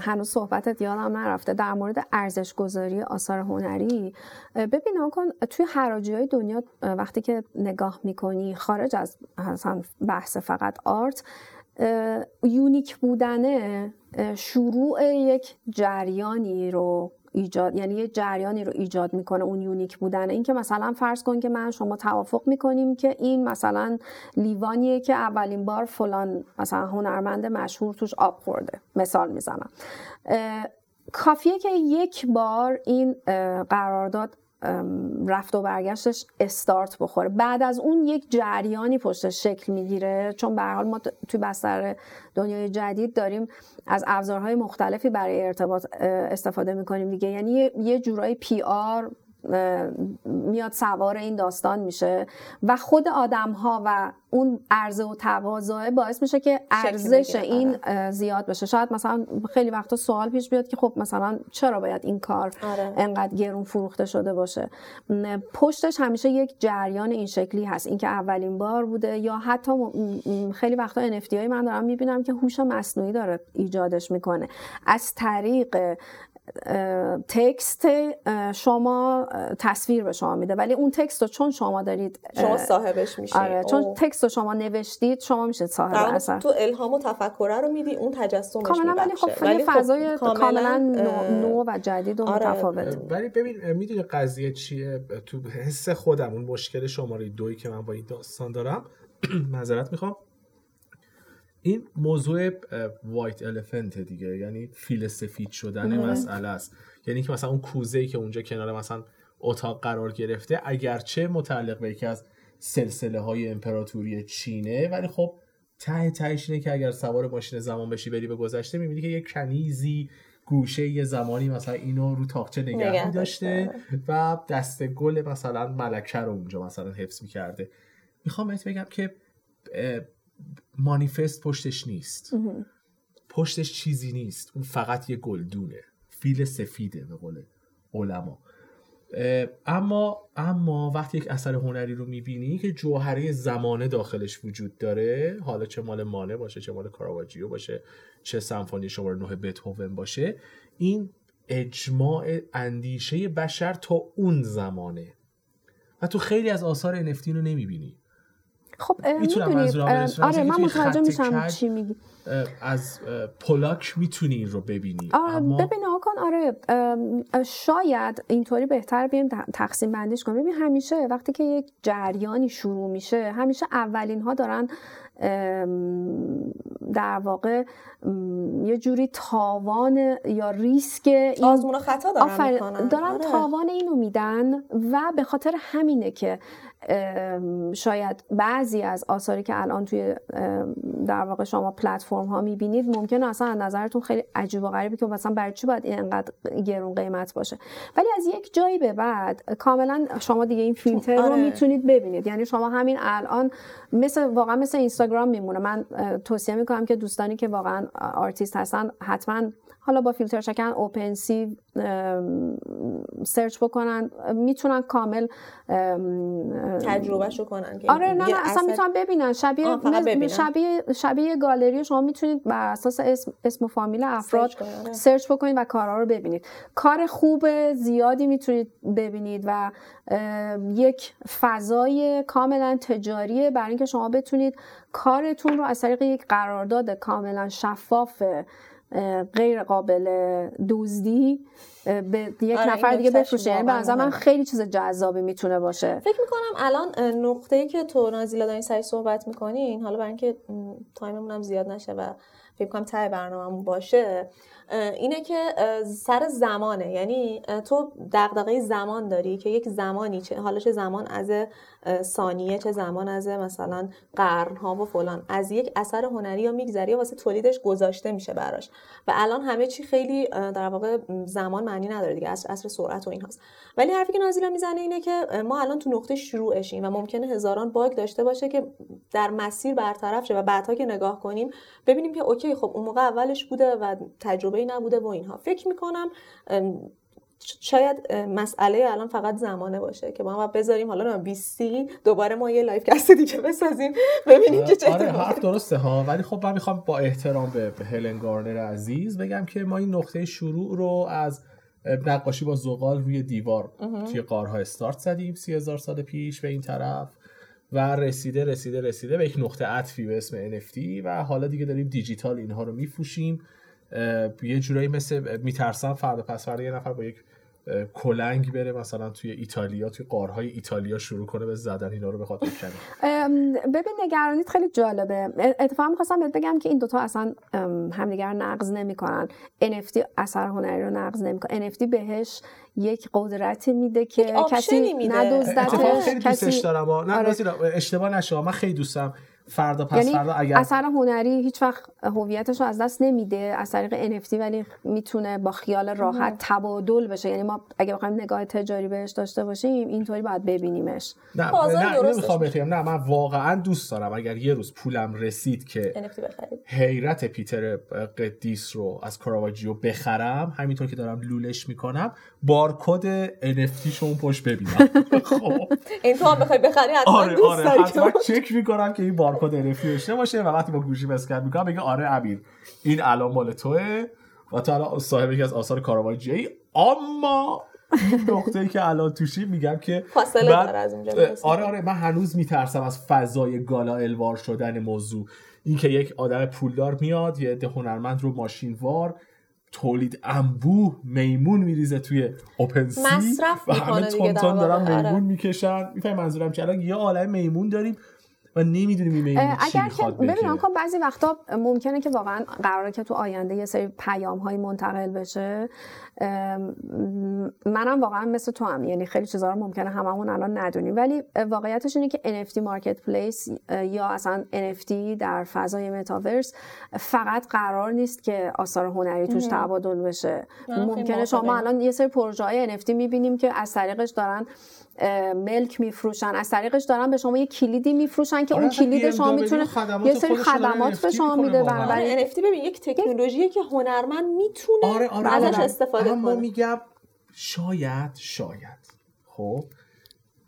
هنوز صحبتت یادم نرفته در مورد ارزش گذاری آثار هنری. ببین ها کن توی حراجی‌های دنیا وقتی که نگاه میکنی خارج از اصلا بحث فقط آرت، یونیک بودنه شروع یک جریانی رو ایجاد، یعنی یه جریانی رو ایجاد میکنه اون یونیک بودن. این که مثلا فرض کن که من شما توافق میکنیم که این مثلا لیوانیه که اولین بار فلان مثلا هنرمند مشهور توش آب خورده، مثال میزنم، کافیه که یک بار این قرارداد رفت و برگشتش استارت بخوره، بعد از اون یک جریانی پشتش شکل میگیره، چون به هر حال ما توی بستر دنیای جدید داریم از ابزارهای مختلفی برای ارتباط استفاده میکنیم دیگه. یعنی یه جورای پی آر میاد سوار این داستان میشه و خود آدم‌ها و اون عرضه و تقاضا باعث میشه که ارزش این آره. زیاد بشه. شاید مثلا خیلی وقتا سوال پیش بیاد که خب مثلا چرا باید این کار آره. انقدر گرون فروخته شده باشه. پشتش همیشه یک جریان این شکلی هست، اینکه اولین بار بوده، یا حتی خیلی وقتا ان اف تی های من دارم میبینم که هوش مصنوعی داره ایجادش میکنه، از طریق تکست شما تصویر به شما میده، ولی اون تکست رو چون شما دارید شما صاحبش میشید. آره چون اوه. تکست رو شما نوشتید شما میشید صاحب اثر. تو الهام و تفکر رو میدی، اون تجسمش میبخشه. ولی خب ولی فضای خب کاملا نو و جدید و آره. متفاوت. ولی ببین میدونی قضیه چیه، تو حس خودم اون مشکل شماره دویی که من با این داستان دارم معذرت میخوام، این موضوع وایت الفنت دیگه، یعنی فیلسفیت شدن مسئله است. یعنی که مثلا اون کوزه‌ای که اونجا کنار مثلا اتاق قرار گرفته اگرچه متعلق به یکی از سلسله‌های امپراتوری چینه، ولی خب ته تهش اینه که اگر سوار ماشین زمان بشی بری به گذشته می‌بینی که یک کنیزی گوشه یه زمانی مثلا اینو رو تاقچه نگه می‌داشته و دسته گل مثلا ملکه رو اونجا مثلا حفظ می‌کرده. می‌خوام بهت بگم که مانیفست پشتش نیست، پشتش چیزی نیست، اون فقط یه گلدونه فیل سفیده به قول علما. اما اما وقتی یک اثر هنری رو میبینی که جوهره زمانه داخلش وجود داره، حالا چه مال مانه باشه، چه مال کاراواجیو باشه، چه سمفونی شماره نه بتهوون باشه، این اجماع اندیشه بشر تا اون زمانه و تو خیلی از آثار ان اف تی رو نمیبینی. خب میدونی آره من متوجه میشم چی میگی. از پولاک میتونی این رو ببینی اما ببین ها کن آره شاید اینطوری بهتر بیاریم تقسیم بندیش کنیم. ببین همیشه وقتی که یک جریانی شروع میشه همیشه اولین ها دارن در واقع یه جوری تاوان یا ریسک این آزمون و خطا دارن میکنن دارن آره. تاوان اینو میدن و به خاطر همینه که شاید بعضی از آثاری که الان توی در واقع شما پلتفرم ها میبینید ممکنه اصلا از نظرتون خیلی عجیب و غریبه که مثلا برای چی باید اینقدر گرون قیمت باشه، ولی از یک جایی به بعد کاملا شما دیگه این فیلتر آره. رو میتونید ببینید. یعنی شما همین الان مثل واقعا مثل اینستاگرام میمونه. من توصیه میکنم که دوستانی که واقعا آرتیست هستن حتما حالا با فیلتر شکن اوپن سی سرچ بکنن، میتونن کامل تجربهشو کنن که آره نه نه اصلا میتونن ببینن شبیه ببینن. شبیه شبیه گالری شما میتونید بر اساس اسم اسم و فامیل افراد سرچ, سرچ بکنید و کارا رو ببینید. کار خوب زیادی میتونید ببینید و یک فضای کاملا تجاریه برای اینکه شما بتونید کارتون رو از طریق یک قرارداد کاملا شفاف غیر قابل دزدی به یک آره نفر دیگه بفروشه. یعنی به نظر من خیلی چیز جذابی میتونه باشه. فکر میکنم الان نقطه‌ای که تو نازیلا دارین سری صحبت میکنین، حالا برای اینکه تایممون هم زیاد نشه و فکر کنم ته برنامه‌مون باشه، اینه که سر زمانه. یعنی تو دغدغه زمان داری که یک زمانی چه حالا چه زمان از ثانیه چه زمان از مثلا قرن‌ها و فلان از یک اثر هنری یا میگذری واسه تولیدش گذاشته میشه براش و الان همه چی خیلی در واقع زمان معنی نداره دیگه، عصر سرعت و این هاست. ولی حرفی که نازیلا میزنه اینه که ما الان تو نقطه شروعشیم و ممکنه هزاران باگ داشته باشه که در مسیر برطرف شه و بعدها که نگاه کنیم ببینیم که اوکی خب اون موقع اولش بوده و تجربه‌ای نبوده و اینها. فکر می‌کنم شاید مسئله الان فقط زمانه باشه که ما باید بذاریم حالا بیست دوباره ما یه لایوکست دیگه بسازیم ببینیم که چه اتفاقی میفته. آره درسته ها، ولی خب من میخوام با احترام به هلن گارنر عزیز بگم که ما این نقطه شروع رو از نقاشی با زغال روی دیوار توی غارها استارت زدیم سی هزار سال پیش به این طرف و رسیده رسیده رسیده به یک نقطه عطفی به اسم ان اف تی و حالا دیگه داریم دیجیتال اینها رو میفروشیم. یه جورایی مثل میترسم فردا پس فردا یه نفر با یک کلنگ بره مثلا توی ایتالیا توی غارهای ایتالیا شروع کنه به زدن اینا رو بخواد بکنه. ببین نگرانیت خیلی جالبه. اتفاقا می‌خواستم بهت بگم که این دوتا اصلا همدیگر رو نقض نمی‌کنن. ان اف تی اثر هنری رو نقض نمی‌کنه. ان اف تی بهش یک قدرتی میده که کسی ندزدتش. خیلی دوستش دارم ها. نه اشتباه نشه، من خیلی دوستم. فردا پس یعنی فردا اگر اثر هنری هیچ وقت هویتش رو از دست نمیده از طریق ان اف تی، ولی میتونه با خیال راحت تبادل بشه. یعنی ما اگه بخوایم نگاه تجاری بهش داشته باشیم اینطوری باید ببینیمش. نه نه نمیخوام بگم نه من واقعا دوست دارم اگر یه روز پولم رسید که ان اف تی بخرم، حیرت پیتر قدیس رو از کاراواجیو بخرم، همینطور که دارم لولش میکنم بارکد ان اف تی شو اون پشت ببینم. خب این تو هم بخوای بخری حتما دوست داری حتما چک میکنم که این کد رفیوش نباشه و وقتی با گوشی مسکن میکنم بگه آره امیر این الان مال توئه و تو الان صاحب یکی از آثار کاراواجیویی، اما نقطه‌ای که الان توشی میگم که فاصله داره از اونجا. آره آره من هنوز میترسم از فضای گالا الوار شدن موضوع، این که یک آدم پولدار میاد یه عده هنرمند رو ماشینوار تولید انبوه میمون میریزه توی اوپن سی مصرف میکنه دیگه، دارن میمون میکشن. میفهمی منظورم چیه؟ الان یه عالمه میمون داریم و نمیدونیم این اگر که ببینم که بعضی وقتا ممکنه که واقعا قراره که تو آینده یه سری پیام‌های منتقل بشه. منم واقعا مثل تو هم، یعنی خیلی چیزا رو ممکنه هممون الان ندونیم، ولی واقعیتش اینه که ان اف تی مارکت پلیس یا اصلا ان اف تی در فضای متاورس فقط قرار نیست که آثار هنری توش تبادل بشه. ممکنه شما الان یه سری پروژه‌های ان اف تی می‌بینیم که از طریقش دارن ملک میفروشن، از طریقش دارن به شما یه کلیدی میفروشن که اون کلید شما میتونه یه سری خدمات به شما میده. بنابراین ان اف تی ببین یک تکنولوژیه که هنرمند میتونه آره آره ازش آره. استفاده کنه. اما میگم شاید شاید خب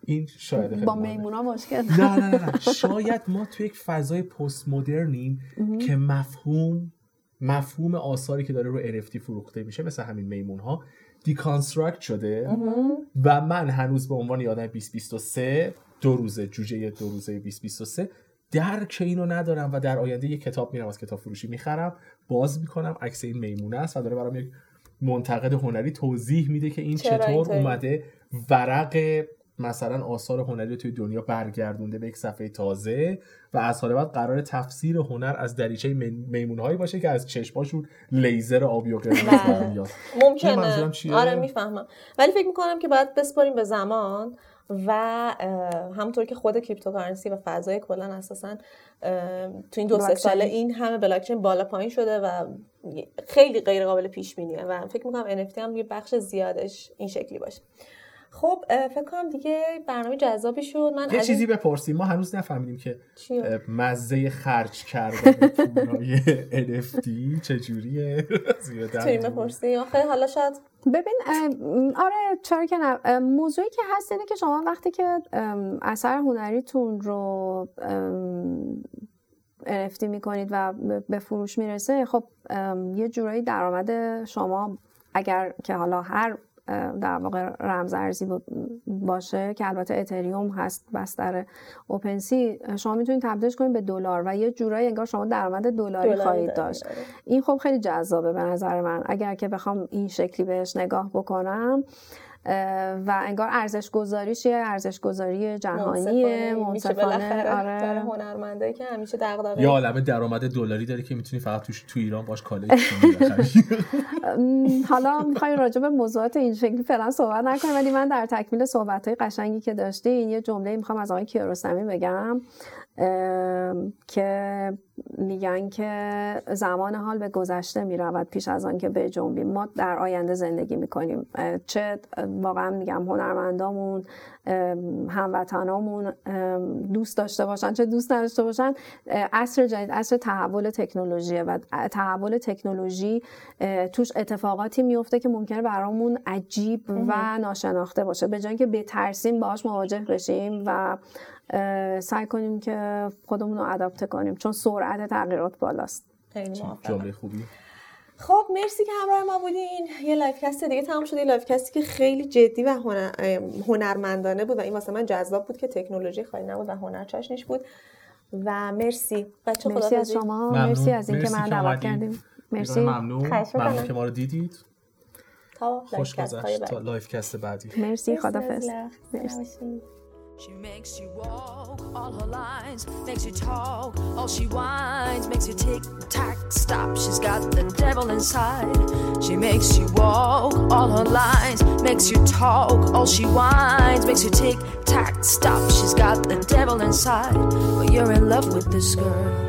این شاید با میمونا مشکل نه نه نه شاید ما تو یک فضای پست مدرنیم که مفهوم مفهوم آثاری که داره رو ان اف تی فروخته میشه مثل همین میمون ها دیکانستراکت شده و من هنوز به عنوان یه آدم بیست بیست و سه دو روزه جوجه دو روزه بیست بیست و سه درک اینو ندارم و در آینده یک کتاب میرم از کتاب فروشی میخرم باز میکنم عکس این میمونه است و داره برام یک منتقد هنری توضیح میده که این چطور اینطوری اومده ورق مثلا آثار هنری توی دنیا برگردونده به یک صفحه تازه و از حال بعد قرار تفسیر هنر از دریچه میمونهایی باشه که از چشماشون لیزر آبی و قرمز برمیاد. ممکنه آره میفهمم، ولی فکر میکنم که باید بسپاریم به زمان و همونطور که خود کریپتوکارنسی و فضای کلان اساساً تو این دو سه ساله این همه بلاکچین بالا پایین شده و خیلی غیر قابل پیش بینیه و فکر میکنم ان اف تی هم یه بخش زیادش این شکلی باشه. خب فکر کنم دیگه برنامه جذابی شد. من یه چیزی بپرسیم، ما هنوز نفهمیدیم که چیه؟ مزه خرج کردن پولای ان اف تی چجوریه؟ چی بپرسیم؟ آخه حالا شاید ببین آره چرا که نه، موضوعی که هست اینه که شما وقتی که اثر هنریتون رو ان اف تی میکنید و به فروش میرسه، خب یه جورایی درآمد شما اگر که حالا هر در واقع رمز ارزی باشه که البته اتریوم هست بستر اوپنسی، شما میتونید تبدیلش کنید به دلار و یه جورایی انگار شما درآمد دلاری خواهید داشت. این خب خیلی جذابه به نظر من اگر که بخوام این شکلی بهش نگاه بکنم و انگار ارزش گذاریش یه ارزش گذاری جهانیه منصفانه. آره برای هنرمندایی که همیشه دغدغه یه عالمه درآمد دلاری داره که میتونی فقط توش تو ایران باش کالج بخری. حالا می‌خوای راجع به موضوعات این شکلی فعلا صحبت نکنیم، ولی من در تکمیل صحبت‌های قشنگی که داشتین یه جمله‌ای می‌خوام از آقای کیارستمی بگم که میگن که زمان حال به گذشته میرود پیش از آن که بجنبیم. ما در آینده زندگی میکنیم، چه واقعا میگم هنرمندامون، هموطنامون دوست داشته باشن چه دوست نداشته باشن، عصر جدید عصر تحول تکنولوژیه و تحول تکنولوژی توش اتفاقاتی میفته که ممکنه برامون عجیب و ناشناخته باشه. به جای اینکه بترسیم باهاش مواجه بشیم و سعی کنیم که خودمون رو آداپته کنیم چون سرعت تغییرات بالاست. خیلی جالب خوبی. خب مرسی که همراه ما بودین. یه لایوکست دیگه تمام شد، یه لایوکستی که خیلی جدی و هنر... هنرمندانه بود و این واسه من جذاب بود که تکنولوژی خالی نبود و هنر چاشنیش بود. و مرسی بچه، خدا مرسی از شما. ممنون. مرسی از اینکه من دعوت کردیم. مرسی، ممنون ممنون که ما رو دیدید. تا لایوکست بعدی. مرسی، خدافظ. مرسی. She makes you walk all her lines, makes you talk all she whines, makes you tick tack stop. She's got the devil inside. She makes you walk all her lines, makes you talk all she whines, makes you tick tack stop. She's got the devil inside, but you're in love with this girl.